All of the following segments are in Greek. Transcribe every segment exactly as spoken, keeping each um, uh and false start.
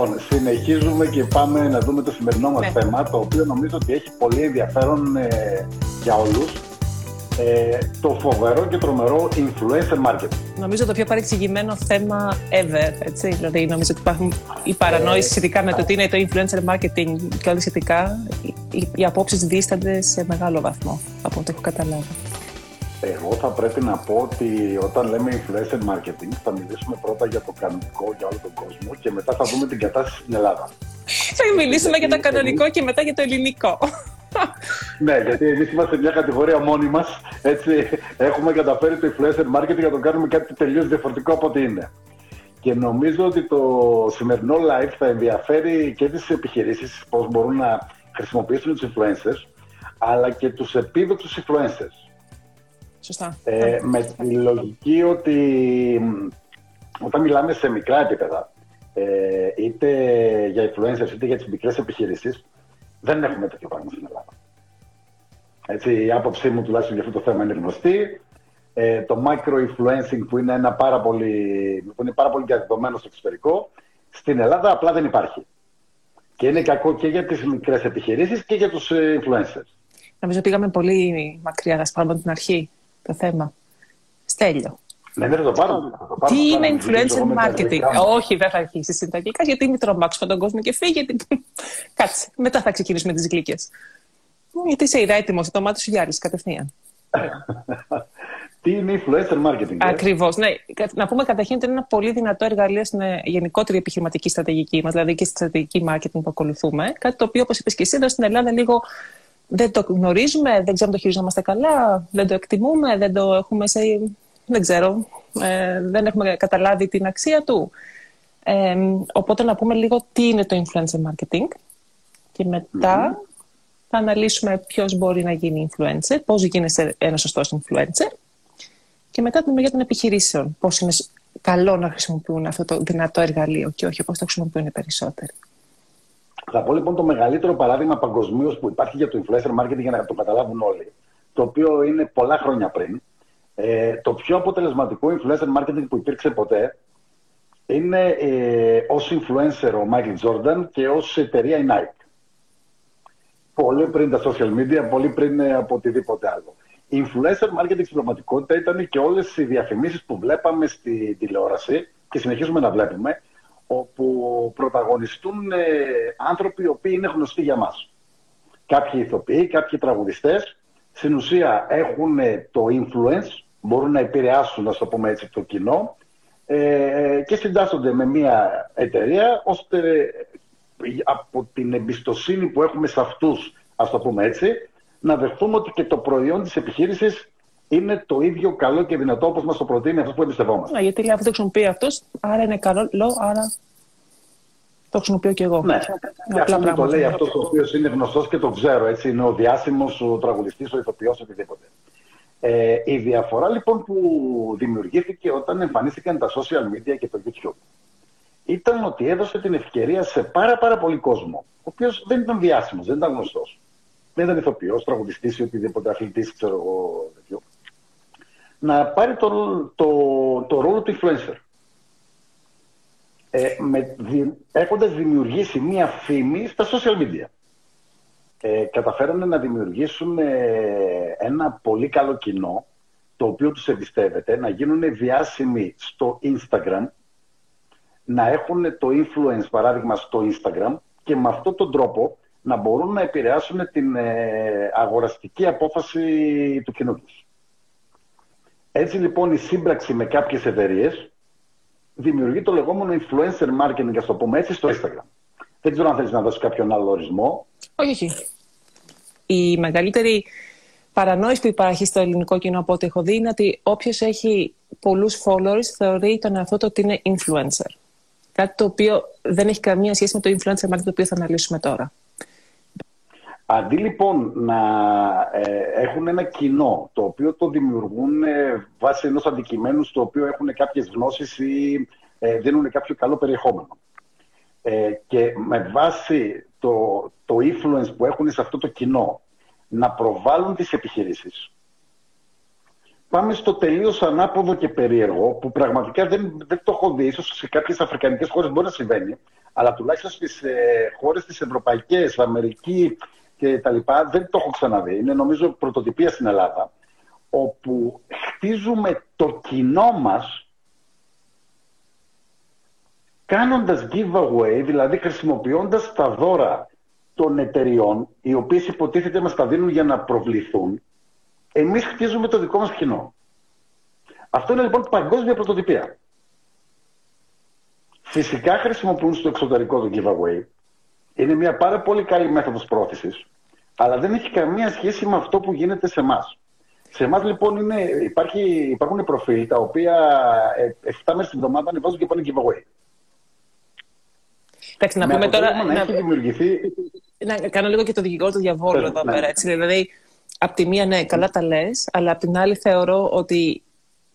Λοιπόν, συνεχίζουμε και πάμε να δούμε το σημερινό μας ναι. θέμα, το οποίο νομίζω ότι έχει πολύ ενδιαφέρον ε, για όλους. Ε, το φοβερό και τρομερό influencer marketing. Νομίζω το πιο παρεξηγημένο θέμα ever, έτσι. Δηλαδή, νομίζω ότι υπάρχουν οι παρανόησεις σχετικά με το τι είναι το influencer marketing και όλα σχετικά. Οι, οι απόψεις δίστανται σε μεγάλο βαθμό, από ό,τι έχω καταλάβει. Εγώ θα πρέπει να πω ότι όταν λέμε influencer marketing θα μιλήσουμε πρώτα για το κανονικό για όλο τον κόσμο και μετά θα δούμε την κατάσταση στην Ελλάδα. Θα μιλήσουμε για το κανονικό εμείς... και μετά για το ελληνικό. Ναι, γιατί εμείς είμαστε μια κατηγορία μόνοι μας, έτσι έχουμε καταφέρει το influencer marketing για να το κάνουμε κάτι τελείως διαφορετικό από ό,τι είναι. Και νομίζω ότι το σημερινό live θα ενδιαφέρει και τις επιχειρήσεις πώς μπορούν να χρησιμοποιήσουν τους influencers, αλλά και τους επίδοξους influencers. Σωστά. Ε, με Σωστά. τη λογική ότι όταν μιλάμε σε μικρά επίπεδα, ε, είτε για influencers είτε για τις μικρές επιχειρήσεις, δεν έχουμε τέτοιο πράγμα στην Ελλάδα. Έτσι, η άποψή μου τουλάχιστον για αυτό το θέμα είναι γνωστή. Ε, το micro-influencing που είναι, ένα πάρα πολύ, που είναι πάρα πολύ διαδεδομένο στο εξωτερικό, στην Ελλάδα απλά δεν υπάρχει. Και είναι κακό και για τις μικρές επιχειρήσεις και για τους influencers. Νομίζω πήγαμε πολύ μακριά, να σπάμε από την αρχή. Το θέμα. Στέλιο. Ναι, δεν το πάρω. Το πάρω τι είναι influencer marketing. Όχι, δεν θα αρχίσει στην αγγλικά, γιατί μην τρομάξουμε τον κόσμο και φύγει. Γιατί... Κάτσε. Μετά θα ξεκινήσουμε τις γλυκές. Γιατί είσαι ήδη έτοιμος, το μάτι σου γυάλισε κατευθείαν. Τι είναι influencer marketing. Ακριβώς. Ναι. Να πούμε καταρχήν ότι είναι ένα πολύ δυνατό εργαλείο στην γενικότερη επιχειρηματική στρατηγική μας, δηλαδή και στη στρατηγική marketing που ακολουθούμε. Κάτι το οποίο, όπως είπες και εσύ, εδώ στην Ελλάδα λίγο. Δεν το γνωρίζουμε, δεν ξέρουμε το χειριζόμαστε καλά, δεν το εκτιμούμε, δεν το έχουμε σε... δεν ξέρω, ε, δεν έχουμε καταλάβει την αξία του. Ε, οπότε να πούμε λίγο τι είναι το influencer marketing και μετά mm-hmm. θα αναλύσουμε ποιος μπορεί να γίνει influencer, πώς γίνεσαι ένας σωστός influencer και μετά την μεριά των επιχειρήσεων, πώς είναι καλό να χρησιμοποιούν αυτό το δυνατό εργαλείο και όχι πώς το χρησιμοποιούν οι περισσότεροι. Θα πω λοιπόν το μεγαλύτερο παράδειγμα παγκοσμίως που υπάρχει για το influencer marketing για να το καταλάβουν όλοι, το οποίο είναι πολλά χρόνια πριν. Ε, το πιο αποτελεσματικό influencer marketing που υπήρξε ποτέ είναι ε, ως influencer ο Michael Jordan και ως εταιρεία η Nike. Πολύ πριν τα social media, πολύ πριν ε, από οτιδήποτε άλλο. Influencer marketing στην πραγματικότητα ήταν και όλες οι διαφημίσεις που βλέπαμε στη τηλεόραση και συνεχίζουμε να βλέπουμε, όπου πρωταγωνιστούν ε, άνθρωποι οι οποίοι είναι γνωστοί για μας. Κάποιοι ηθοποιοί, κάποιοι τραγουδιστές, στην ουσία έχουν ε, το influence, μπορούν να επηρεάσουν, να το πούμε έτσι, το κοινό ε, και συντάσσονται με μια εταιρεία, ώστε ε, από την εμπιστοσύνη που έχουμε σε αυτούς, ας το πούμε έτσι, να δεχτούμε ότι και το προϊόν της επιχείρησης είναι το ίδιο καλό και δυνατό όπως μας το προτείνει αυτό που εμπιστευόμαστε. Ναι, γιατί λέει αυτό το χρησιμοποιεί αυτός, άρα είναι καλό, άρα το χρησιμοποιώ και εγώ. Ναι, απλά πράγμα, το λέει αυτός ο οποίος είναι γνωστός και το ξέρω, έτσι, είναι ο διάσημος, ο τραγουδιστής, ο ηθοποιός, οτιδήποτε. Ε, η διαφορά λοιπόν που δημιουργήθηκε όταν εμφανίστηκαν τα social media και το YouTube ήταν ότι έδωσε την ευκαιρία σε πάρα πάρα πολύ κόσμο, ο οποίος δεν ήταν διάσημος, δεν ήταν γνωστός. Δεν ήταν ηθοποιός, τραγουδιστής ή οτιδήποτε, αθλητής, ξέρω εγώ, τέτοιο. Να πάρει το, το, το ρόλο του influencer. Ε, με, δι, έχοντας δημιουργήσει μία φήμη στα social media. Ε, καταφέρανε να δημιουργήσουν ε, ένα πολύ καλό κοινό, το οποίο τους εμπιστεύεται, να γίνουν διάσημοι στο Instagram, να έχουν το influence, παράδειγμα, στο Instagram και με αυτόν τον τρόπο να μπορούν να επηρεάσουν την ε, αγοραστική απόφαση του κοινού τους. Έτσι λοιπόν η σύμπραξη με κάποιες εταιρείες δημιουργεί το λεγόμενο influencer marketing, ας το πούμε έτσι, στο Instagram. Δεν ξέρω αν θέλεις να δώσεις κάποιον άλλο ορισμό. Όχι, όχι. Η μεγαλύτερη παρανόηση που υπάρχει στο ελληνικό κοινό από ό,τι έχω δει είναι ότι όποιος έχει πολλούς followers θεωρεί τον εαυτό του ότι είναι influencer. Κάτι το οποίο δεν έχει καμία σχέση με το influencer marketing, το οποίο θα αναλύσουμε τώρα. Αντί λοιπόν να ε, έχουν ένα κοινό το οποίο το δημιουργούν ε, βάσει ενός αντικειμένου στο οποίο έχουν κάποιες γνώσεις ή ε, δίνουν κάποιο καλό περιεχόμενο. Ε, και με βάση το, το influence που έχουν σε αυτό το κοινό να προβάλλουν τις επιχειρήσεις. Πάμε στο τελείως ανάποδο και περίεργο που πραγματικά δεν, δεν το έχω δει, ίσως σε κάποιες αφρικανικές χώρες μπορεί να συμβαίνει, αλλά τουλάχιστον στις ε, χώρες τις ευρωπαϊκές, Αμερική κτλ. Δεν το έχω ξαναδεί. Είναι νομίζω πρωτοτυπία στην Ελλάδα, όπου χτίζουμε το κοινό μας κάνοντας giveaway, δηλαδή χρησιμοποιώντας τα δώρα των εταιριών, οι οποίες υποτίθεται μας τα δίνουν για να προβληθούν, εμείς χτίζουμε το δικό μας κοινό. Αυτό είναι λοιπόν παγκόσμια πρωτοτυπία. Φυσικά χρησιμοποιούν στο εξωτερικό το giveaway. Είναι μια πάρα πολύ καλή μέθοδος πρόθεσης, αλλά δεν έχει καμία σχέση με αυτό που γίνεται σε εμάς. Σε εμάς λοιπόν είναι, υπάρχει, υπάρχουν προφίλ τα οποία εφτά μέρες την εβδομάδα ανεβάζουν και πάνε giveaway. Εντάξει, να πούμε τώρα. Να, να, δημιουργηθεί... να κάνω λίγο και το δικηγόρο του διαβόλου εδώ πέρα. Έτσι, δηλαδή, απ' τη μία, ναι, καλά τα λες, αλλά απ' την άλλη, θεωρώ ότι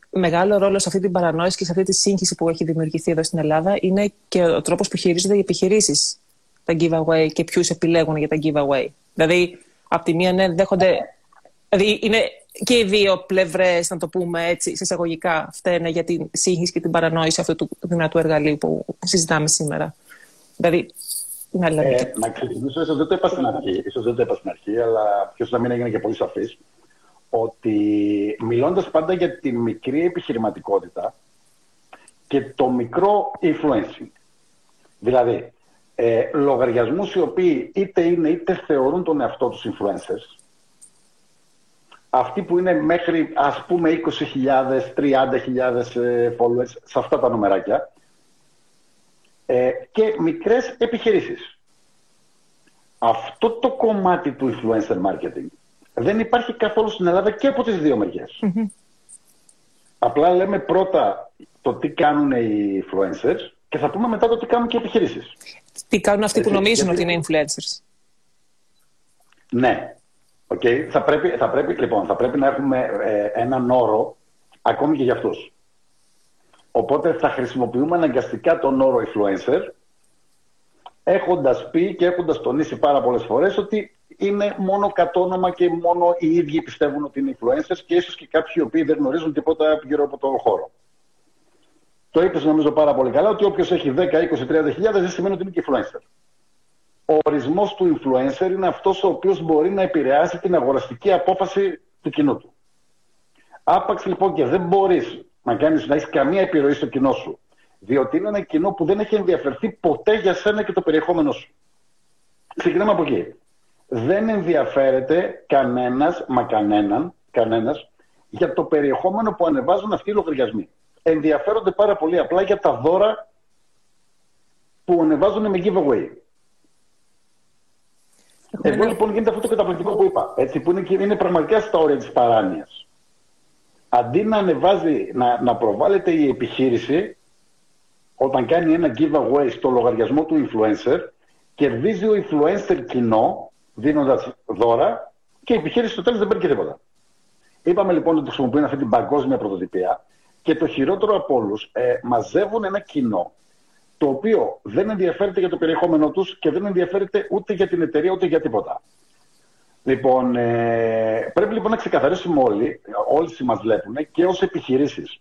μεγάλο ρόλο σε αυτή την παρανόηση και σε αυτή τη σύγχυση που έχει δημιουργηθεί εδώ στην Ελλάδα είναι και ο τρόπος που χειρίζονται οι επιχειρήσεις τα giveaway και ποιους επιλέγουν για τα giveaway. Δηλαδή, απ' τη μία, ναι, δέχονται. Δηλαδή, είναι και οι δύο πλευρές, να το πούμε έτσι, σε εισαγωγικά, φταίνε για την σύγχυση και την παρανόηση αυτού του δυνατού εργαλείου που συζητάμε σήμερα. Δηλαδή, να, ε, να ξεκινήσω, ίσως δεν το είπα στην αρχή, ίσως δεν το είπα στην αρχή, αλλά ποιος να μην έγινε και πολύ σαφής, ότι μιλώντας πάντα για τη μικρή επιχειρηματικότητα και το μικρό influencing, δηλαδή ε, λογαριασμούς οι οποίοι είτε είναι είτε θεωρούν τον εαυτό τους influencers, αυτοί που είναι μέχρι ας πούμε είκοσι χιλιάδες, τριάντα χιλιάδες ε, followers, σε αυτά τα νομεράκια, και μικρές επιχειρήσεις. Αυτό το κομμάτι του influencer marketing δεν υπάρχει καθόλου στην Ελλάδα και από τις δύο μεριές. Mm-hmm. Απλά λέμε πρώτα το τι κάνουν οι influencers και θα πούμε μετά το τι κάνουν και οι επιχειρήσεις. Τι κάνουν αυτοί που νομίζουν γιατί... ότι είναι influencers. Ναι. Okay. Θα, πρέπει, θα, πρέπει, λοιπόν, θα πρέπει να έχουμε ε, έναν όρο ακόμη και για αυτούς. Οπότε θα χρησιμοποιούμε αναγκαστικά τον όρο influencer, έχοντας πει και έχοντας τονίσει πάρα πολλές φορές ότι είναι μόνο κατόνομα και μόνο οι ίδιοι πιστεύουν ότι είναι influencers και ίσως και κάποιοι οι οποίοι δεν γνωρίζουν τίποτα γύρω από τον χώρο. Το είπες νομίζω πάρα πολύ καλά ότι όποιος έχει δέκα, είκοσι, τριάντα χιλιάδες δεν σημαίνει ότι είναι και influencer. Ο ορισμός του influencer είναι αυτός ο οποίος μπορεί να επηρεάσει την αγοραστική απόφαση του κοινού του. Άπαξ λοιπόν και δεν μπορείς να κάνεις, να έχεις καμία επιρροή στο κοινό σου. Διότι είναι ένα κοινό που δεν έχει ενδιαφερθεί ποτέ για σένα και το περιεχόμενό σου. Ξεκινάμε από εκεί. Δεν ενδιαφέρεται κανένας, μα κανέναν, κανένας, για το περιεχόμενο που ανεβάζουν αυτοί οι λογαριασμοί. Ενδιαφέρονται πάρα πολύ απλά για τα δώρα που ανεβάζουν με giveaway. Εδώ λοιπόν γίνεται αυτό το καταπληκτικό που είπα, έτσι, που είναι, είναι πραγματικά στα όρια της παράνοιας. Αντί να ανεβάζει, να, να προβάλλεται η επιχείρηση όταν κάνει ένα giveaway στο λογαριασμό του influencer, κερδίζει ο influencer κοινό δίνοντας δώρα και η επιχείρηση στο τέλος δεν παίρνει και τίποτα. Είπαμε λοιπόν ότι χρησιμοποιούν αυτή την παγκόσμια πρωτοτυπία και το χειρότερο από όλους, ε, μαζεύουν ένα κοινό το οποίο δεν ενδιαφέρεται για το περιεχόμενό τους και δεν ενδιαφέρεται ούτε για την εταιρεία ούτε για τίποτα. Λοιπόν, ε, πρέπει λοιπόν να ξεκαθαρίσουμε όλοι, όσοι μας βλέπουν και ως επιχειρήσεις,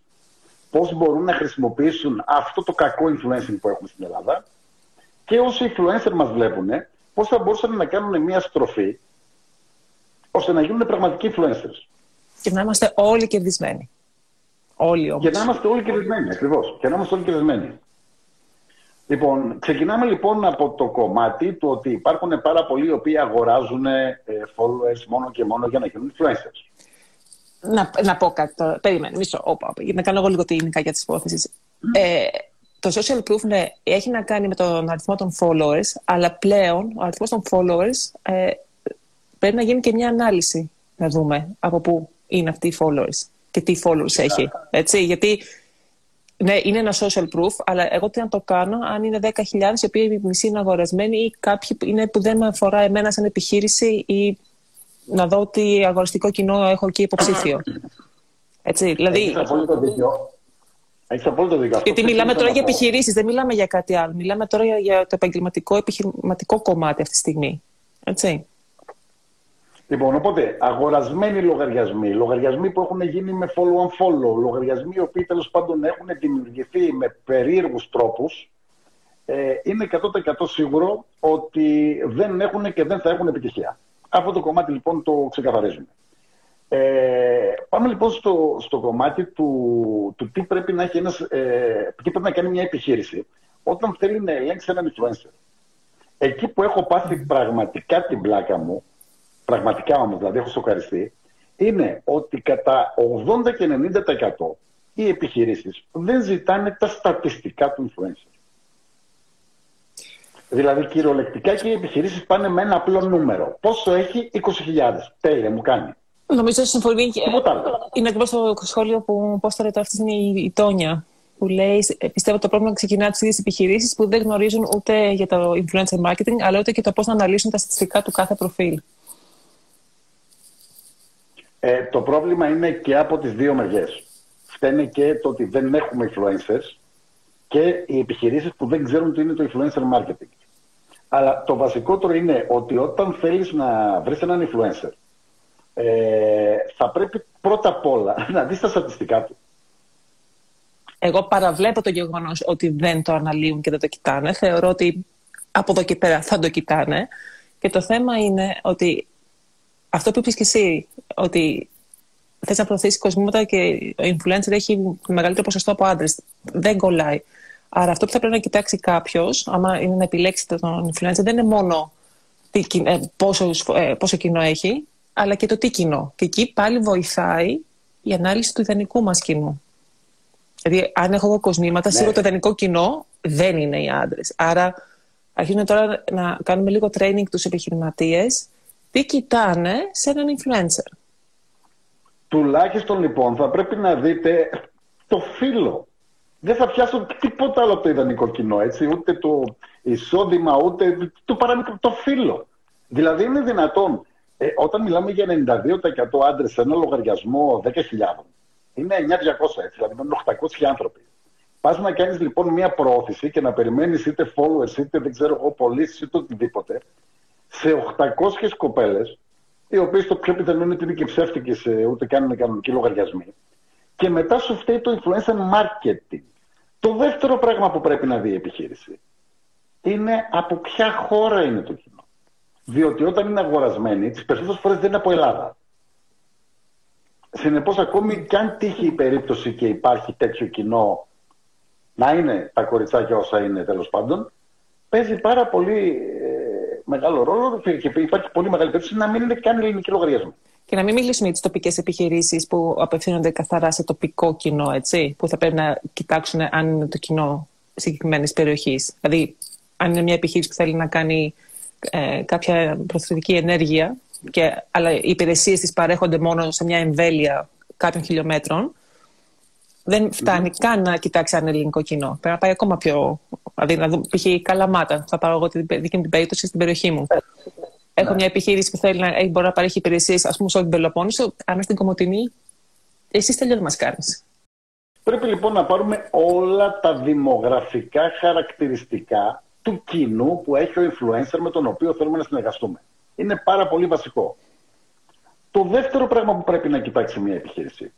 πώς μπορούν να χρησιμοποιήσουν αυτό το κακό influencing που έχουμε στην Ελλάδα και όσοι influencer μας βλέπουν, πώς θα μπορούσαν να κάνουν μια στροφή ώστε να γίνουν πραγματικοί influencers. Και να είμαστε όλοι κερδισμένοι. Όλοι όμως. Και να είμαστε όλοι κερδισμένοι, ακριβώς. Και να είμαστε όλοι κερδισμένοι. Λοιπόν, ξεκινάμε λοιπόν από το κομμάτι του ότι υπάρχουν πάρα πολλοί οι οποίοι αγοράζουν ε, followers μόνο και μόνο για να γίνουν influencers. Να, να πω κάτι τώρα. Περιμένε, μισό. Όπα, να κάνω εγώ λίγο τεχνικά για τις υπόθεσεις. Mm. Ε, το social proof, ναι, έχει να κάνει με τον αριθμό των followers, αλλά πλέον ο αριθμός των followers ε, πρέπει να γίνει και μια ανάλυση να δούμε από πού είναι αυτοί οι followers και τι followers yeah. έχει. Έτσι, γιατί... Ναι, είναι ένα social proof, αλλά εγώ τι να το κάνω αν είναι δέκα χιλιάδες οι οποίοι μισή είναι αγορασμένοι ή κάποιοι είναι που δεν με αφορά εμένα σαν επιχείρηση ή να δω ότι αγοραστικό κοινό έχω και υποψήφιο. Έτσι, δηλαδή... Έχεις απόλυτο δίκιο. Έχεις απόλυτο δίκιο. Γιατί αυτό μιλάμε τώρα για επιχειρήσεις, δεν μιλάμε για κάτι άλλο. Μιλάμε τώρα για, για το επαγγελματικό, επιχειρηματικό κομμάτι αυτή τη στιγμή. Έτσι. Λοιπόν, οπότε, αγορασμένοι λογαριασμοί, λογαριασμοί που έχουν γίνει με follow-on-follow, λογαριασμοί οι οποίοι τέλος πάντων έχουν δημιουργηθεί με περίεργους τρόπους ε, είναι εκατό τοις εκατό σίγουρο ότι δεν έχουν και δεν θα έχουν επιτυχία. Αυτό το κομμάτι λοιπόν το ξεκαθαρίζουμε. Ε, πάμε λοιπόν στο, στο κομμάτι του, του τι, πρέπει να έχει ένας, ε, τι πρέπει να κάνει μια επιχείρηση όταν θέλει να ελέγξει έναν influencer. Εκεί που έχω πάθει πραγματικά την πλάκα μου, πραγματικά όμως δηλαδή έχω σοκαριστεί, είναι ότι κατά ογδόντα και ενενήντα τοις εκατό οι επιχειρήσεις δεν ζητάνε τα στατιστικά του influencer. Δηλαδή κυριολεκτικά και οι επιχειρήσεις πάνε με ένα απλό νούμερο. Πόσο έχει? είκοσι χιλιάδες. Τέλεια, μου κάνει. Νομίζω συμφωνεί και είναι ακριβώς το σχόλιο που πόσταρε τώρα αυτή είναι η Τόνια, που λέει, πιστεύω το πρόβλημα ξεκινά τις ίδιες επιχειρήσεις που δεν γνωρίζουν ούτε για το influencer marketing, αλλά ούτε και το πώς να αναλύσουν τα στατιστικά του κάθε προφίλ. Ε, το πρόβλημα είναι και από τις δύο μεριές. Φταίνε και το ότι δεν έχουμε influencers και οι επιχειρήσεις που δεν ξέρουν τι είναι το influencer marketing. Αλλά το βασικότερο είναι ότι όταν θέλεις να βρεις έναν influencer, ε, θα πρέπει πρώτα απ' όλα να δεις τα στατιστικά του. Εγώ παραβλέπω το γεγονός ότι δεν το αναλύουν και δεν το κοιτάνε. Θεωρώ ότι από εδώ και πέρα θα το κοιτάνε. Και το θέμα είναι ότι αυτό που είπες και εσύ, ότι θες να προωθήσεις κοσμήματα και ο influencer έχει μεγαλύτερο ποσοστό από άντρες, δεν κολλάει. Άρα αυτό που θα πρέπει να κοιτάξει κάποιος, άμα είναι να επιλέξει τον influencer, δεν είναι μόνο πόσο, πόσο κοινό έχει, αλλά και το τι κοινό. Και εκεί πάλι βοηθάει η ανάλυση του ιδανικού μας κοινού. Δηλαδή, αν έχω κοσμήματα, ναι, σίγουρα το ιδανικό κοινό δεν είναι οι άντρες. Άρα, αρχίζουμε τώρα να κάνουμε λίγο training τους επιχειρηματίες. Τι κοιτάνε σε έναν influencer. Τουλάχιστον λοιπόν θα πρέπει να δείτε το φύλο. Δεν θα πιάσω τίποτα άλλο από το ιδανικό κοινό, έτσι. Ούτε το εισόδημα, ούτε το παραμικρό, το φύλο. Δηλαδή είναι δυνατόν. Ε, όταν μιλάμε για ενενήντα δύο τοις εκατό άντρες σε ένα λογαριασμό δέκα χιλιάδες, είναι εννιακόσια, έτσι, δηλαδή μένουν οκτακόσιοι άνθρωποι. Πας να κάνεις λοιπόν μια προώθηση και να περιμένεις είτε followers, είτε δεν ξέρω εγώ πωλήσεις, είτε οτιδήποτε, σε οκτακόσιες κοπέλες, οι οποίες το πιο πιθανό είναι ότι είναι και ψεύτικες, ούτε κάνουν κανονικοί λογαριασμοί. Και μετά σου φταίει το influencer marketing. Το δεύτερο πράγμα που πρέπει να δει η επιχείρηση είναι από ποια χώρα είναι το κοινό. Διότι όταν είναι αγορασμένοι, τις περισσότερες φορές δεν είναι από Ελλάδα. Συνεπώς, ακόμη κι αν τύχει η περίπτωση και υπάρχει τέτοιο κοινό, να είναι τα κοριτσάκια όσα είναι τέλος πάντων, παίζει πάρα πολύ ε, μεγάλο ρόλο και υπάρχει πολύ μεγάλη περίπτωση να μην είναι καν ελληνική λογαριασμό. Και να μην μιλήσουμε για τις τοπικές επιχειρήσεις που απευθύνονται καθαρά σε τοπικό κοινό, έτσι, που θα πρέπει να κοιτάξουν αν είναι το κοινό συγκεκριμένης περιοχής. Δηλαδή, αν είναι μια επιχείρηση που θέλει να κάνει ε, κάποια προστατευτική ενέργεια, και, αλλά οι υπηρεσίες της παρέχονται μόνο σε μια εμβέλεια κάποιων χιλιόμετρων, δεν φτάνει mm-hmm. καν να κοιτάξει αν ελληνικό κοινό. Πρέπει να πάει ακόμα πιο. Δηλαδή, να δω, π.χ. Καλαμάτα, θα πάρω εγώ τη δική μου την περίπτωση στην περιοχή μου. Mm-hmm. Έχω mm-hmm. μια επιχείρηση που θέλει να, μπορεί να παρέχει υπηρεσίες, ας πούμε, σε όλη την Πελοπόννησο, αν στην Κομοτηνή, εσύ τελειώνει να μας κάνεις. Πρέπει λοιπόν να πάρουμε όλα τα δημογραφικά χαρακτηριστικά του κοινού που έχει ο influencer με τον οποίο θέλουμε να συνεργαστούμε. Είναι πάρα πολύ βασικό. Το δεύτερο πράγμα που πρέπει να κοιτάξει μια επιχείρηση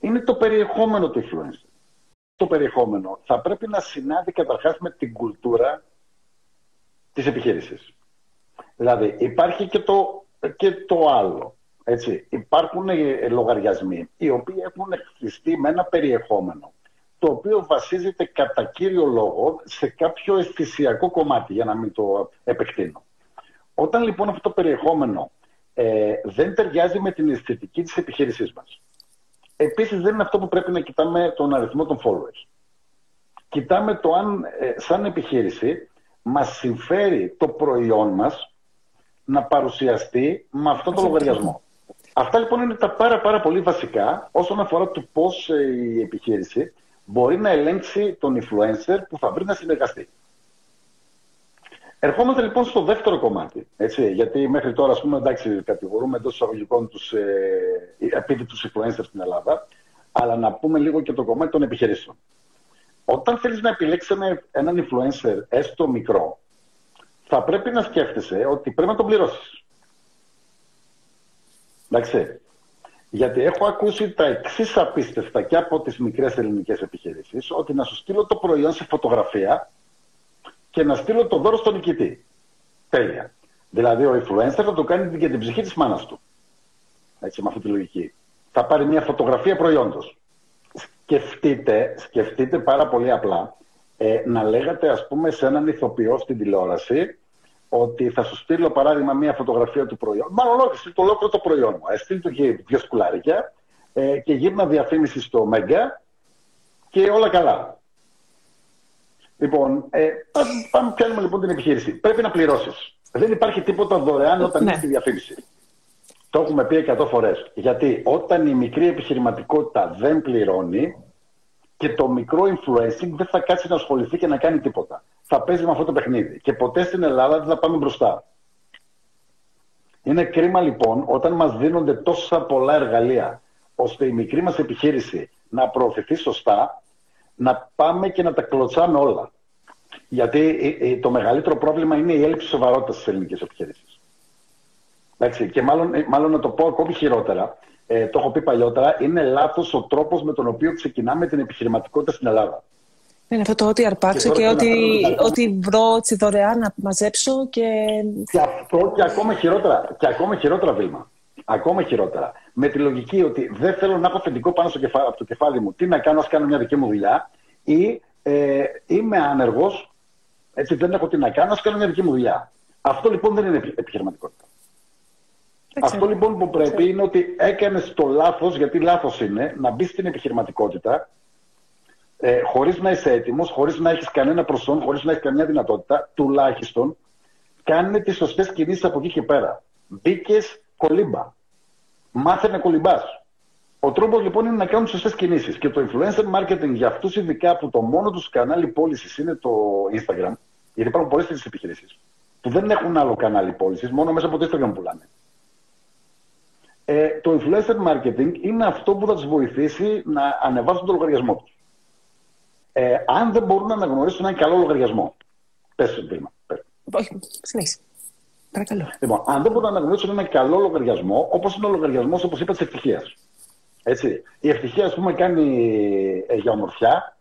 είναι το περιεχόμενο του influencer. Το περιεχόμενο θα πρέπει να συνάδει καταρχάς με την κουλτούρα της επιχείρησης. Δηλαδή υπάρχει και το, και το άλλο. Έτσι. Υπάρχουν λογαριασμοί οι οποίοι έχουν χτιστεί με ένα περιεχόμενο το οποίο βασίζεται κατά κύριο λόγο σε κάποιο αισθησιακό κομμάτι, για να μην το επεκτείνω. Όταν λοιπόν αυτό το περιεχόμενο ε, δεν ταιριάζει με την αισθητική της επιχείρησής μας. Επίσης δεν είναι αυτό που πρέπει να κοιτάμε τον αριθμό των followers. Κοιτάμε το αν ε, σαν επιχείρηση μας συμφέρει το προϊόν μας να παρουσιαστεί με αυτόν τον λογαριασμό. Αυτά λοιπόν είναι τα πάρα πάρα πολύ βασικά όσον αφορά το πώς ε, η επιχείρηση μπορεί να ελέγξει τον influencer που θα βρει να συνεργαστεί. Ερχόμαστε λοιπόν στο δεύτερο κομμάτι, έτσι, γιατί μέχρι τώρα, ας πούμε, εντάξει, κατηγορούμε εντός εισαγωγικών τους επίδεικτους influencers στην Ελλάδα, αλλά να πούμε λίγο και το κομμάτι των επιχειρήσεων. Όταν θέλεις να επιλέξεις έναν influencer, έστω μικρό, θα πρέπει να σκέφτεσαι ότι πρέπει να τον πληρώσεις. Εντάξει, γιατί έχω ακούσει τα εξής απίστευτα και από τις μικρές ελληνικές επιχειρήσεις, ότι να σου στείλω το προϊόν σε φωτογραφία και να στείλω το δώρο στον νικητή. Τέλεια. Δηλαδή ο influencer θα το κάνει για την ψυχή της μάνας του. Έτσι, με αυτή τη λογική. Θα πάρει μια φωτογραφία προϊόντος. Σκεφτείτε, σκεφτείτε πάρα πολύ απλά ε, να λέγατε, ας πούμε, σε έναν ηθοποιό στην τηλεόραση ότι θα σου στείλω, παράδειγμα, μια φωτογραφία του προϊόντος. Μάλλον όχι, το ολόκληρο το προϊόν μου. Έστειλε του δύο σκουλάρια ε, και γύρνα διαφήμιση στο Μέγκα και όλα καλά. Λοιπόν, ε, πάμε, πιάνουμε λοιπόν την επιχείρηση. Πρέπει να πληρώσεις. Δεν υπάρχει τίποτα δωρεάν όταν έχει τη διαφήμιση. Το έχουμε πει εκατό φορές. Γιατί όταν η μικρή επιχειρηματικότητα δεν πληρώνει και το μικρό influencing δεν θα κάτσει να ασχοληθεί και να κάνει τίποτα. Θα παίζει με αυτό το παιχνίδι. Και ποτέ στην Ελλάδα δεν θα πάμε μπροστά. Είναι κρίμα λοιπόν όταν μας δίνονται τόσα πολλά εργαλεία ώστε η μικρή μας επιχείρηση να προωθηθεί σωστά, να πάμε και να τα κλωτσάμε όλα. Γιατί το μεγαλύτερο πρόβλημα είναι η έλλειψη σοβαρότητας στις ελληνικές επιχειρήσεις. Και μάλλον, μάλλον να το πω ακόμη χειρότερα, ε, το έχω πει παλιότερα, είναι λάθος ο τρόπος με τον οποίο ξεκινάμε την επιχειρηματικότητα στην Ελλάδα. Είναι αυτό το ότι αρπάξω και, και ότι, να... ότι βρω έτσι δωρεάν να μαζέψω και... Και αυτό και ακόμα χειρότερα, και ακόμα χειρότερα Βίλμα. Ακόμα χειρότερα. Με τη λογική ότι δεν θέλω να έχω αφεντικό πάνω στο κεφάλι, από το κεφάλι μου. Τι να κάνω, ας κάνω μια δική μου δουλειά ή ε, είμαι άνεργος, έτσι δεν έχω τι να κάνω, ας κάνω μια δική μου δουλειά. Αυτό λοιπόν δεν είναι επιχειρηματικότητα. Αυτό λοιπόν που πρέπει είναι ότι έκανες το λάθος, γιατί λάθος είναι να μπεις στην επιχειρηματικότητα ε, χωρίς να είσαι έτοιμος, χωρίς να έχεις κανένα προσόν, χωρίς να έχεις καμιά δυνατότητα, τουλάχιστον κάνε τις σωστές κινήσεις από εκεί και πέρα. Μπήκες κολύμπα. Μάθε να κολυμπάς. Ο τρόπος λοιπόν είναι να κάνουν σωστές κινήσεις. Και το influencer marketing για αυτούς, ειδικά που το μόνο τους κανάλι πώλησης είναι το Instagram, γιατί υπάρχουν πολλές τέτοιες επιχειρήσεις που δεν έχουν άλλο κανάλι πώλησης, μόνο μέσα από το Instagram πουλάνε. Ε, το influencer marketing είναι αυτό που θα τους βοηθήσει να ανεβάσουν τον λογαριασμό τους. Ε, αν δεν μπορούν να αναγνωρίσουν έναν καλό λογαριασμό. Πες, Βίλμα. Όχι, συνέχισε. Παρακαλώ. Λοιπόν, αν δεν μπορούν να αναγνωρίσουν έναν καλό λογαριασμό, όπως είναι ο λογαριασμός, όπως είπα, της ευτυχίας. Έτσι. Η ευτυχία, ας πούμε, κάνει ε, για ομορφιά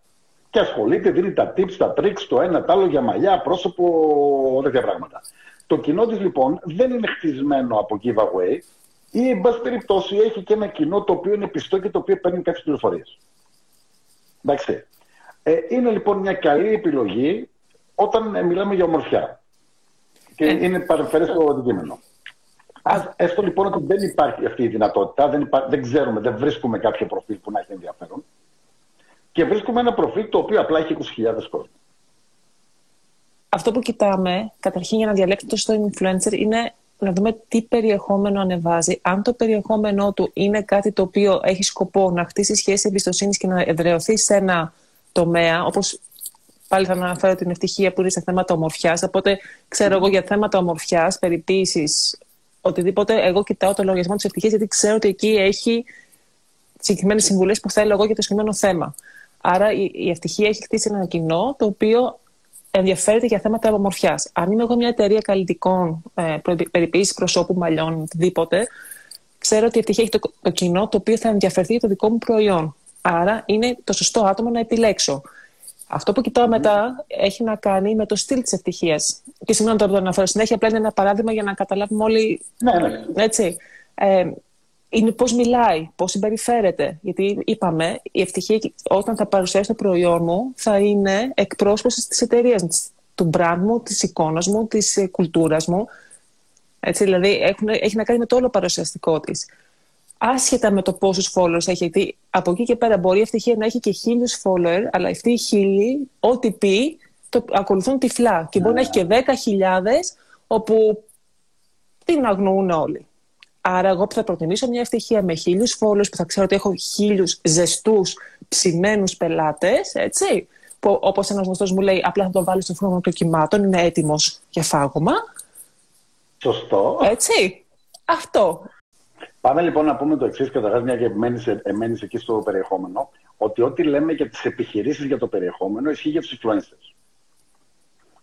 και ασχολείται, δίνει τα tips, τα tricks, το ένα, το άλλο για μαλλιά, πρόσωπο, τέτοια πράγματα. Το κοινό της, λοιπόν, δεν είναι χτισμένο από giveaway. Ή, εν πάση περιπτώσει, έχει και ένα κοινό το οποίο είναι πιστό και το οποίο παίρνει κάποιες πληροφορίες. Εντάξει. Ε, είναι λοιπόν μια καλή επιλογή όταν ε, μιλάμε για ομορφιά. Και ε. είναι παρεμφερές το αντικείμενο. Ας, έστω λοιπόν ότι δεν υπάρχει αυτή η δυνατότητα, δεν, υπά... δεν ξέρουμε, δεν βρίσκουμε κάποιο προφίλ που να έχει ενδιαφέρον. Και βρίσκουμε ένα προφίλ το οποίο απλά έχει είκοσι χιλιάδες κόσμο. Αυτό που κοιτάμε, καταρχήν για να διαλέξουμε το influencer, είναι να δούμε τι περιεχόμενο ανεβάζει. Αν το περιεχόμενό του είναι κάτι το οποίο έχει σκοπό να χτίσει σχέση εμπιστοσύνης και να εδραιωθεί σε ένα τομέα, όπως πάλι θα αναφέρω την ευτυχία που είναι σε θέματα ομορφιάς. Οπότε ξέρω εγώ για θέματα ομορφιάς, περιποίησης, οτιδήποτε, εγώ κοιτάω το λογαριασμό της ευτυχίας, γιατί ξέρω ότι εκεί έχει συγκεκριμένες συμβουλές που θέλω εγώ για το συγκεκριμένο θέμα. Άρα η ευτυχία έχει χτίσει ένα κοινό το οποίο ενδιαφέρεται για θέματα ομορφιάς. Αν είμαι εγώ μια εταιρεία καλλιτικών ε, περιποίησης προσώπου, μαλλιών, οτιδήποτε, ξέρω ότι η ευτυχία έχει το, το κοινό το οποίο θα ενδιαφερθεί για το δικό μου προϊόν. Άρα είναι το σωστό άτομο να επιλέξω. Αυτό που κοιτάω mm. μετά έχει να κάνει με το στυλ της ευτυχίας. Και συγγνώμη τώρα που το αναφέρω συνέχεια, απλά είναι ένα παράδειγμα για να καταλάβουμε όλοι. Mm. Έτσι. Ε, είναι πώς μιλάει, πώς συμπεριφέρεται. Γιατί είπαμε, η ευτυχία όταν θα παρουσιάσει το προϊόν μου θα είναι εκπρόσωπος της εταιρείας μου, του brand μου, της εικόνας μου, της κουλτούρας μου. Έτσι, δηλαδή έχουν, έχει να κάνει με το όλο παρουσιαστικό της. Άσχετα με το πόσους followers έχει, γιατί από εκεί και πέρα μπορεί η ευτυχία να έχει και χίλιους followers, αλλά αυτοί οι χίλιοι, ό,τι πει, το ακολουθούν τυφλά. Και μπορεί yeah. να έχει και δέκα χιλιάδες, όπου την αγνοούν όλοι. Άρα, εγώ που θα προτιμήσω μια ευτυχία με χίλιους followers, που θα ξέρω ότι έχω χίλιους ζεστούς, ψημένους πελάτες, έτσι, που όπως ένας γνωστός μου λέει, απλά θα το βάλω στο φούρνο των κυμάτων, είναι έτοιμος για φάγωμα. Σωστό. Έτσι. Αυτό. Πάμε λοιπόν να πούμε το εξής, καταρχάς, μια και εμένεις εκεί στο περιεχόμενο, ότι ό,τι λέμε για τις επιχειρήσεις για το περιεχόμενο ισχύει για τους influencers.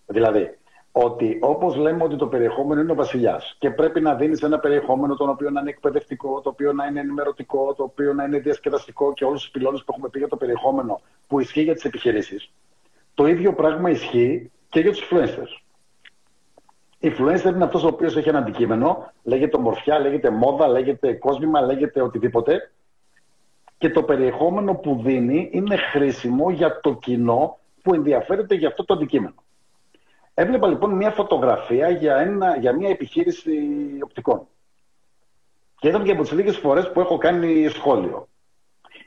Δηλαδή, ότι όπως λέμε ότι το περιεχόμενο είναι ο βασιλιάς και πρέπει να δίνεις ένα περιεχόμενο το οποίο να είναι εκπαιδευτικό, το οποίο να είναι ενημερωτικό, το οποίο να είναι διασκεδαστικό και όλους τους πυλώνες που έχουμε πει για το περιεχόμενο που ισχύει για τις επιχειρήσεις. Το ίδιο πράγμα ισχύει και για τους influencers. Influencer είναι αυτός ο οποίος έχει ένα αντικείμενο, λέγεται ομορφιά, λέγεται μόδα, λέγεται κόσμημα, λέγεται οτιδήποτε, και το περιεχόμενο που δίνει είναι χρήσιμο για το κοινό που ενδιαφέρεται για αυτό το αντικείμενο. Έβλεπα λοιπόν μια φωτογραφία για, ένα, για μια επιχείρηση οπτικών. Και ήταν και από τις λίγες φορές που έχω κάνει σχόλιο.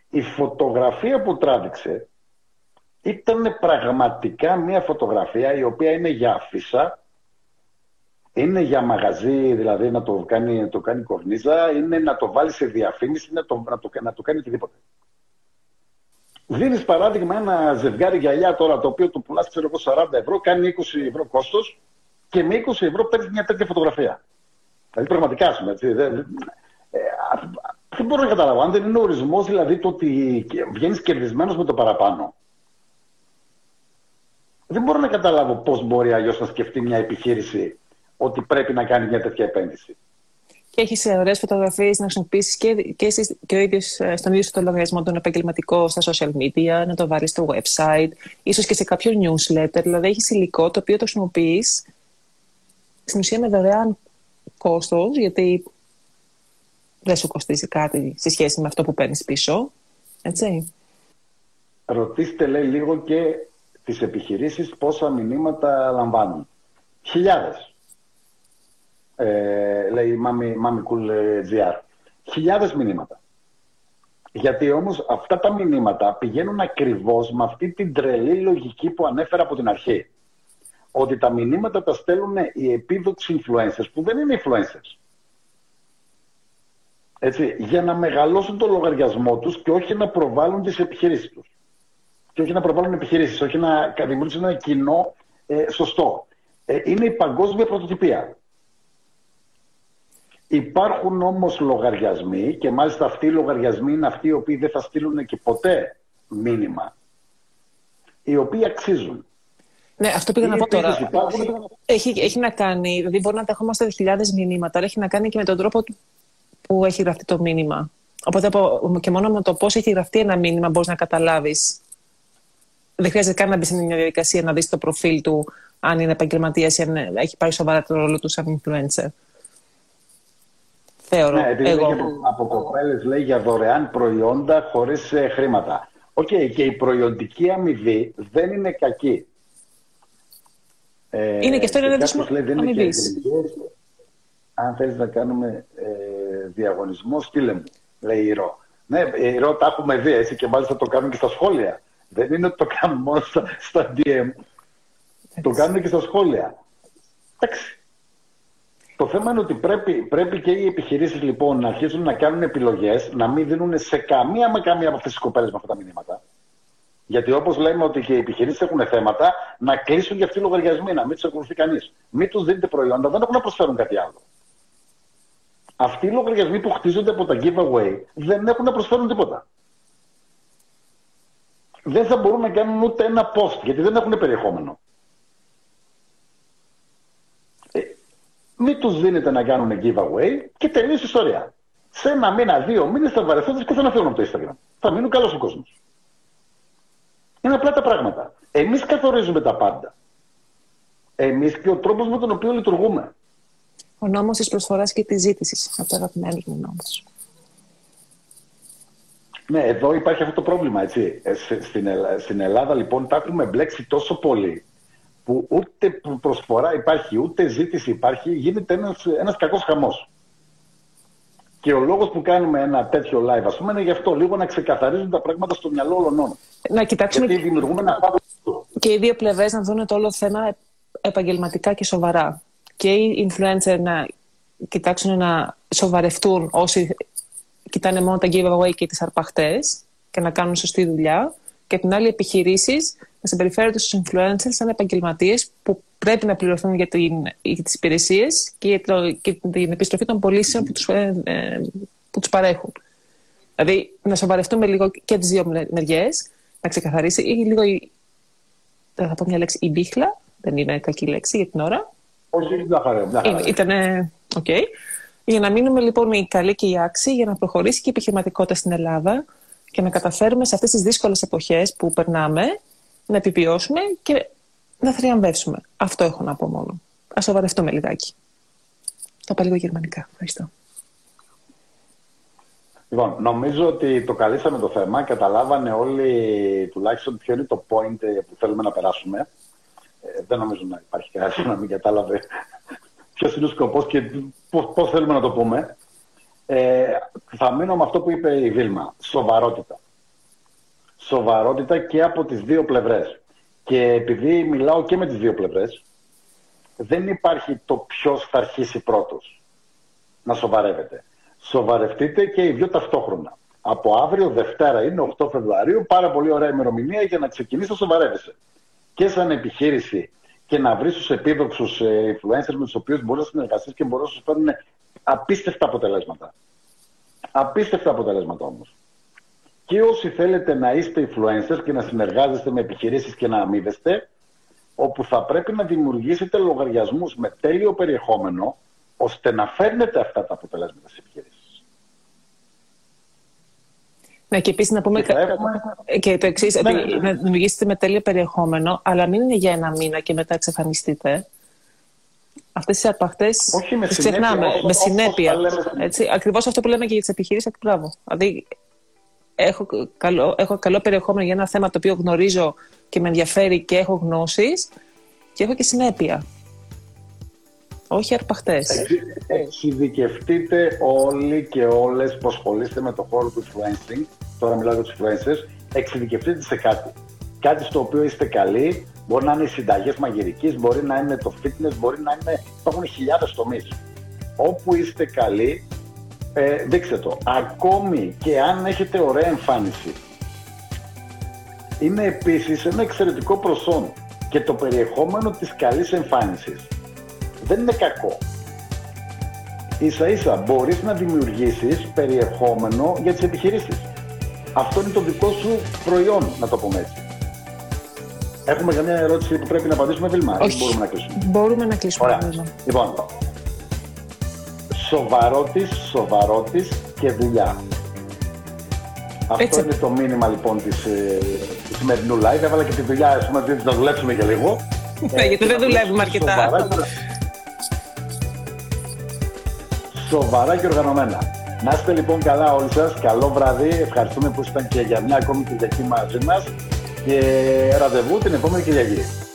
Η φωτογραφία που τράβηξε ήταν πραγματικά μια φωτογραφία η οποία είναι για αφίσα, είναι για μαγαζί, δηλαδή να το κάνει, το κάνει κορνίζα, είναι να το βάλει σε διαφήμιση, να το, να το, να το κάνει οτιδήποτε. Δίνεις παράδειγμα ένα ζευγάρι γυαλιά τώρα, το οποίο το πουλάς ξέρω εγώ σαράντα ευρώ, κάνει είκοσι ευρώ κόστος και με είκοσι ευρώ παίρνει μια τέτοια φωτογραφία. Δηλαδή πραγματικά, ας πούμε, έτσι, δεν, ε, δεν μπορώ να καταλάβω. Αν δεν είναι ο ορισμός, δηλαδή το ότι βγαίνεις κερδισμένος με το παραπάνω. Δεν μπορώ να καταλάβω πώς μπορεί αλλιώς να σκεφτεί μια επιχείρηση ότι πρέπει να κάνει μια τέτοια επένδυση. Και έχεις ωραίες φωτογραφίες να χρησιμοποιήσεις και, και, εσείς, και ο ίδιος στον ίδιο στο λογαριασμό τον επαγγελματικό στα social media, να το βάλεις στο website, ίσως και σε κάποιο newsletter. Δηλαδή έχεις υλικό το οποίο το χρησιμοποιείς στην ουσία με δωρεάν κόστος, γιατί δεν σου κοστίζει κάτι σε σχέση με αυτό που παίρνεις πίσω. Έτσι. Ρωτήστε, λέει, λίγο και τις επιχειρήσεις πόσα μηνύματα λαμβάνουν. Χιλιάδες. Ε, λέει MamiCool.gr. Χιλιάδες μηνύματα. Γιατί όμως αυτά τα μηνύματα πηγαίνουν ακριβώς με αυτή την τρελή λογική που ανέφερα από την αρχή. Ότι τα μηνύματα τα στέλνουν οι επίδοξοι influencers που δεν είναι influencers. Έτσι, για να μεγαλώσουν το λογαριασμό τους και όχι να προβάλλουν τις επιχειρήσεις τους. Και όχι να προβάλλουν επιχειρήσεις, όχι να δημιουργήσουν ένα κοινό ε, σωστό. Ε, είναι η παγκόσμια πρωτοτυπία. Υπάρχουν όμως λογαριασμοί, και μάλιστα αυτοί οι λογαριασμοί είναι αυτοί οι οποίοι δεν θα στείλουν και ποτέ μήνυμα, οι οποίοι αξίζουν. Ναι, αυτό πήγα να πω τώρα. Υπάρχουν... Έχει, έχει να κάνει, δηλαδή μπορεί να δεχόμαστε χιλιάδες μηνύματα, αλλά έχει να κάνει και με τον τρόπο που έχει γραφτεί το μήνυμα. Οπότε και μόνο με το πώς έχει γραφτεί ένα μήνυμα μπορείς να καταλάβεις. Δεν χρειάζεται καν να μπεις σε μια διαδικασία να δεις το προφίλ του, αν είναι επαγγελματίας ή αν έχει πάρει σοβαρά το ρόλο του σαν influencer. Θεωρώ. Ναι, επειδή εγώ... από, από κοπέλες λέει για δωρεάν προϊόντα χωρίς ε, χρήματα. Οκ, okay, και η προϊοντική αμοιβή δεν είναι κακή. Ε, είναι και αυτό είναι ένα αμοιβής. Αν θέλεις να κάνουμε ε, διαγωνισμό, στείλε μου, λέει η Ρο. Ναι, η Ρο τα έχουμε δει, έτσι, και μάλιστα το κάνουν και στα σχόλια. Δεν είναι ότι το κάνουν μόνο στα, στα ντι εμ. Έτσι. Το κάνουν και στα σχόλια. Εντάξει. Το θέμα είναι ότι πρέπει, πρέπει και οι επιχειρήσεις λοιπόν να αρχίσουν να κάνουν επιλογές, να μην δίνουν σε καμία με καμία από αυτές τις κοπέλες με αυτά τα μηνύματα. Γιατί όπως λέμε ότι και οι επιχειρήσεις έχουν θέματα, να κλείσουν και αυτοί οι λογαριασμοί, να μην τους ακολουθεί κανείς. Μην τους δίνετε προϊόντα, δεν έχουν να προσφέρουν κάτι άλλο. Αυτοί οι λογαριασμοί που χτίζονται από τα giveaway δεν έχουν να προσφέρουν τίποτα. Δεν θα μπορούν να κάνουν ούτε ένα post, γιατί δεν έχουν περιεχόμενο. Μην τους δίνετε να κάνουν giveaway και τελείωσε η ιστορία. Σε ένα μήνα, δύο μήνες θα βαρεθούν και θα αναφέρουν από το Instagram. Θα μείνουν καλός ο κόσμος. Είναι απλά τα πράγματα. Εμείς καθορίζουμε τα πάντα. Εμείς και ο τρόπος με τον οποίο λειτουργούμε. Ο νόμος της προσφοράς και της ζήτησης. Από τα αγαπημένη μου νόμος. Ναι, εδώ υπάρχει αυτό το πρόβλημα, έτσι. Στην, Ελλά, στην Ελλάδα λοιπόν τα έχουμε μπλέξει τόσο πολύ, που ούτε προσφορά υπάρχει, ούτε ζήτηση υπάρχει, γίνεται ένας, ένας κακός χαμός. Και ο λόγος που κάνουμε ένα τέτοιο live, ας πούμε, είναι γι' αυτό, λίγο να ξεκαθαρίζουν τα πράγματα στο μυαλό όλων. Να κοιτάξουμε. Γιατί δημιουργούμε ένα πάθος. Και οι δύο πλευρές να δουν το όλο θέμα επαγγελματικά και σοβαρά. Και οι influencer να κοιτάξουν να σοβαρευτούν όσοι κοιτάνε μόνο τα giveaway και τις αρπαχτές και να κάνουν σωστή δουλειά. Και την άλλη, επιχειρήσεις να συμπεριφέρονται στους influencers σαν επαγγελματίες που πρέπει να πληρωθούν για, την, για τις υπηρεσίες και, για το, και την επιστροφή των πωλήσεων που τους, ε, ε, που τους παρέχουν. Δηλαδή, να σοβαρευτούμε λίγο και τις δύο μεριές, να ξεκαθαρίσει ή λίγο η, θα πω μια λέξη, η μπίχλα, δεν είναι κακή λέξη για την ώρα. Όχι, δεν είναι. Ήτανε, οκ. Okay. Για να μείνουμε λοιπόν οι καλοί και οι άξιοι, για να προχωρήσει και η επιχειρηματικότητα στην Ελλάδα και να καταφέρουμε σε αυτές τις δύσκολες εποχές που περνάμε να επιβιώσουμε και να θριαμβεύσουμε. Αυτό έχω να πω μόνο. Ας το βαρευτούμε λιγάκι. Θα πάω λίγο γερμανικά. Ευχαριστώ. Λοιπόν, νομίζω ότι το καλύψαμε το θέμα. Καταλάβανε όλοι τουλάχιστον ποιο είναι το point που θέλουμε να περάσουμε. Ε, δεν νομίζω να υπάρχει κάτι να μην κατάλαβε ποιος είναι ο σκοπός και πώς θέλουμε να το πούμε. Ε, θα μείνω με αυτό που είπε η Βίλμα. Σοβαρότητα. Σοβαρότητα και από τις δύο πλευρές. Και επειδή μιλάω και με τις δύο πλευρές, δεν υπάρχει το ποιος θα αρχίσει πρώτος να σοβαρεύεται. Σοβαρευτείτε και οι δύο ταυτόχρονα. Από αύριο, Δευτέρα είναι, οκτώ Φεβρουαρίου, πάρα πολύ ωραία ημερομηνία για να ξεκινήσει να σοβαρεύεσαι. Και σαν επιχείρηση και να βρεις τους επίδοξους influencers με τους οποίους μπορείς να συνεργαστείς και μπορείς να σου φέρουν απίστευτα αποτελέσματα. Απίστευτα αποτελέσματα όμως. Και όσοι θέλετε να είστε influencers και να συνεργάζεστε με επιχειρήσεις και να αμείβεστε, όπου θα πρέπει να δημιουργήσετε λογαριασμούς με τέλειο περιεχόμενο, ώστε να φέρνετε αυτά τα αποτελέσματα στις επιχειρήσεις. Ναι, και επίσης να πούμε και, κα... έχουμε... και το εξής, ναι, ναι, ναι. να δημιουργήσετε με τέλειο περιεχόμενο, αλλά μην είναι για ένα μήνα και μετά εξαφανιστείτε. Αυτές οι απαχτές τις ξεχνάμε, συνέπεια, με συνέπεια. Έτσι, ακριβώς αυτό που λέμε και για τις επιχειρήσεις, μπράβο. Δηλαδή, Έχω καλό, έχω καλό περιεχόμενο για ένα θέμα το οποίο γνωρίζω και με ενδιαφέρει και έχω γνώσεις και έχω και συνέπεια. Όχι αρπαχτές. Εξειδικευτείτε όλοι και όλες που ασχολείστε με το χώρο του influencing. Τώρα μιλάω για τους influencers. Εξειδικευτείτε σε κάτι. Κάτι στο οποίο είστε καλοί. Μπορεί να είναι οι συνταγές μαγειρικής, μπορεί να είναι το fitness, μπορεί να είναι... Υπάρχουν χιλιάδες τομείς. Όπου είστε καλοί, Ε, δείξτε το. Ακόμη και αν έχετε ωραία εμφάνιση, είναι επίσης ένα εξαιρετικό προσόν και το περιεχόμενο της καλής εμφάνισης δεν είναι κακό. Ίσα ίσα μπορείς να δημιουργήσεις περιεχόμενο για τις επιχειρήσεις. Αυτό είναι το δικό σου προϊόν, να το πούμε έτσι. Έχουμε καμιά ερώτηση που πρέπει να απαντήσουμε, Βίλμα? Όχι, μπορούμε να κλείσουμε. Μπορούμε να κλείσουμε. Ωραία. Λοιπόν, σοβαρότης, σοβαρότης και δουλειά. Έτσι. Αυτό είναι το μήνυμα λοιπόν της, ε, της σημερινού live. Έβαλα και τη δουλειά, ας πούμε, δηλαδή, να δουλέψουμε και λίγο. Ναι, ε, γιατί δεν δουλεύουμε αρκετά. Σοβαρά, σοβαρά και οργανωμένα. Να είστε λοιπόν καλά όλοι σας. Καλό βράδυ. Ευχαριστούμε που ήσασταν και για μια ακόμη Κυριακή μαζί μας. Και ραντεβού την επόμενη Κυριακή.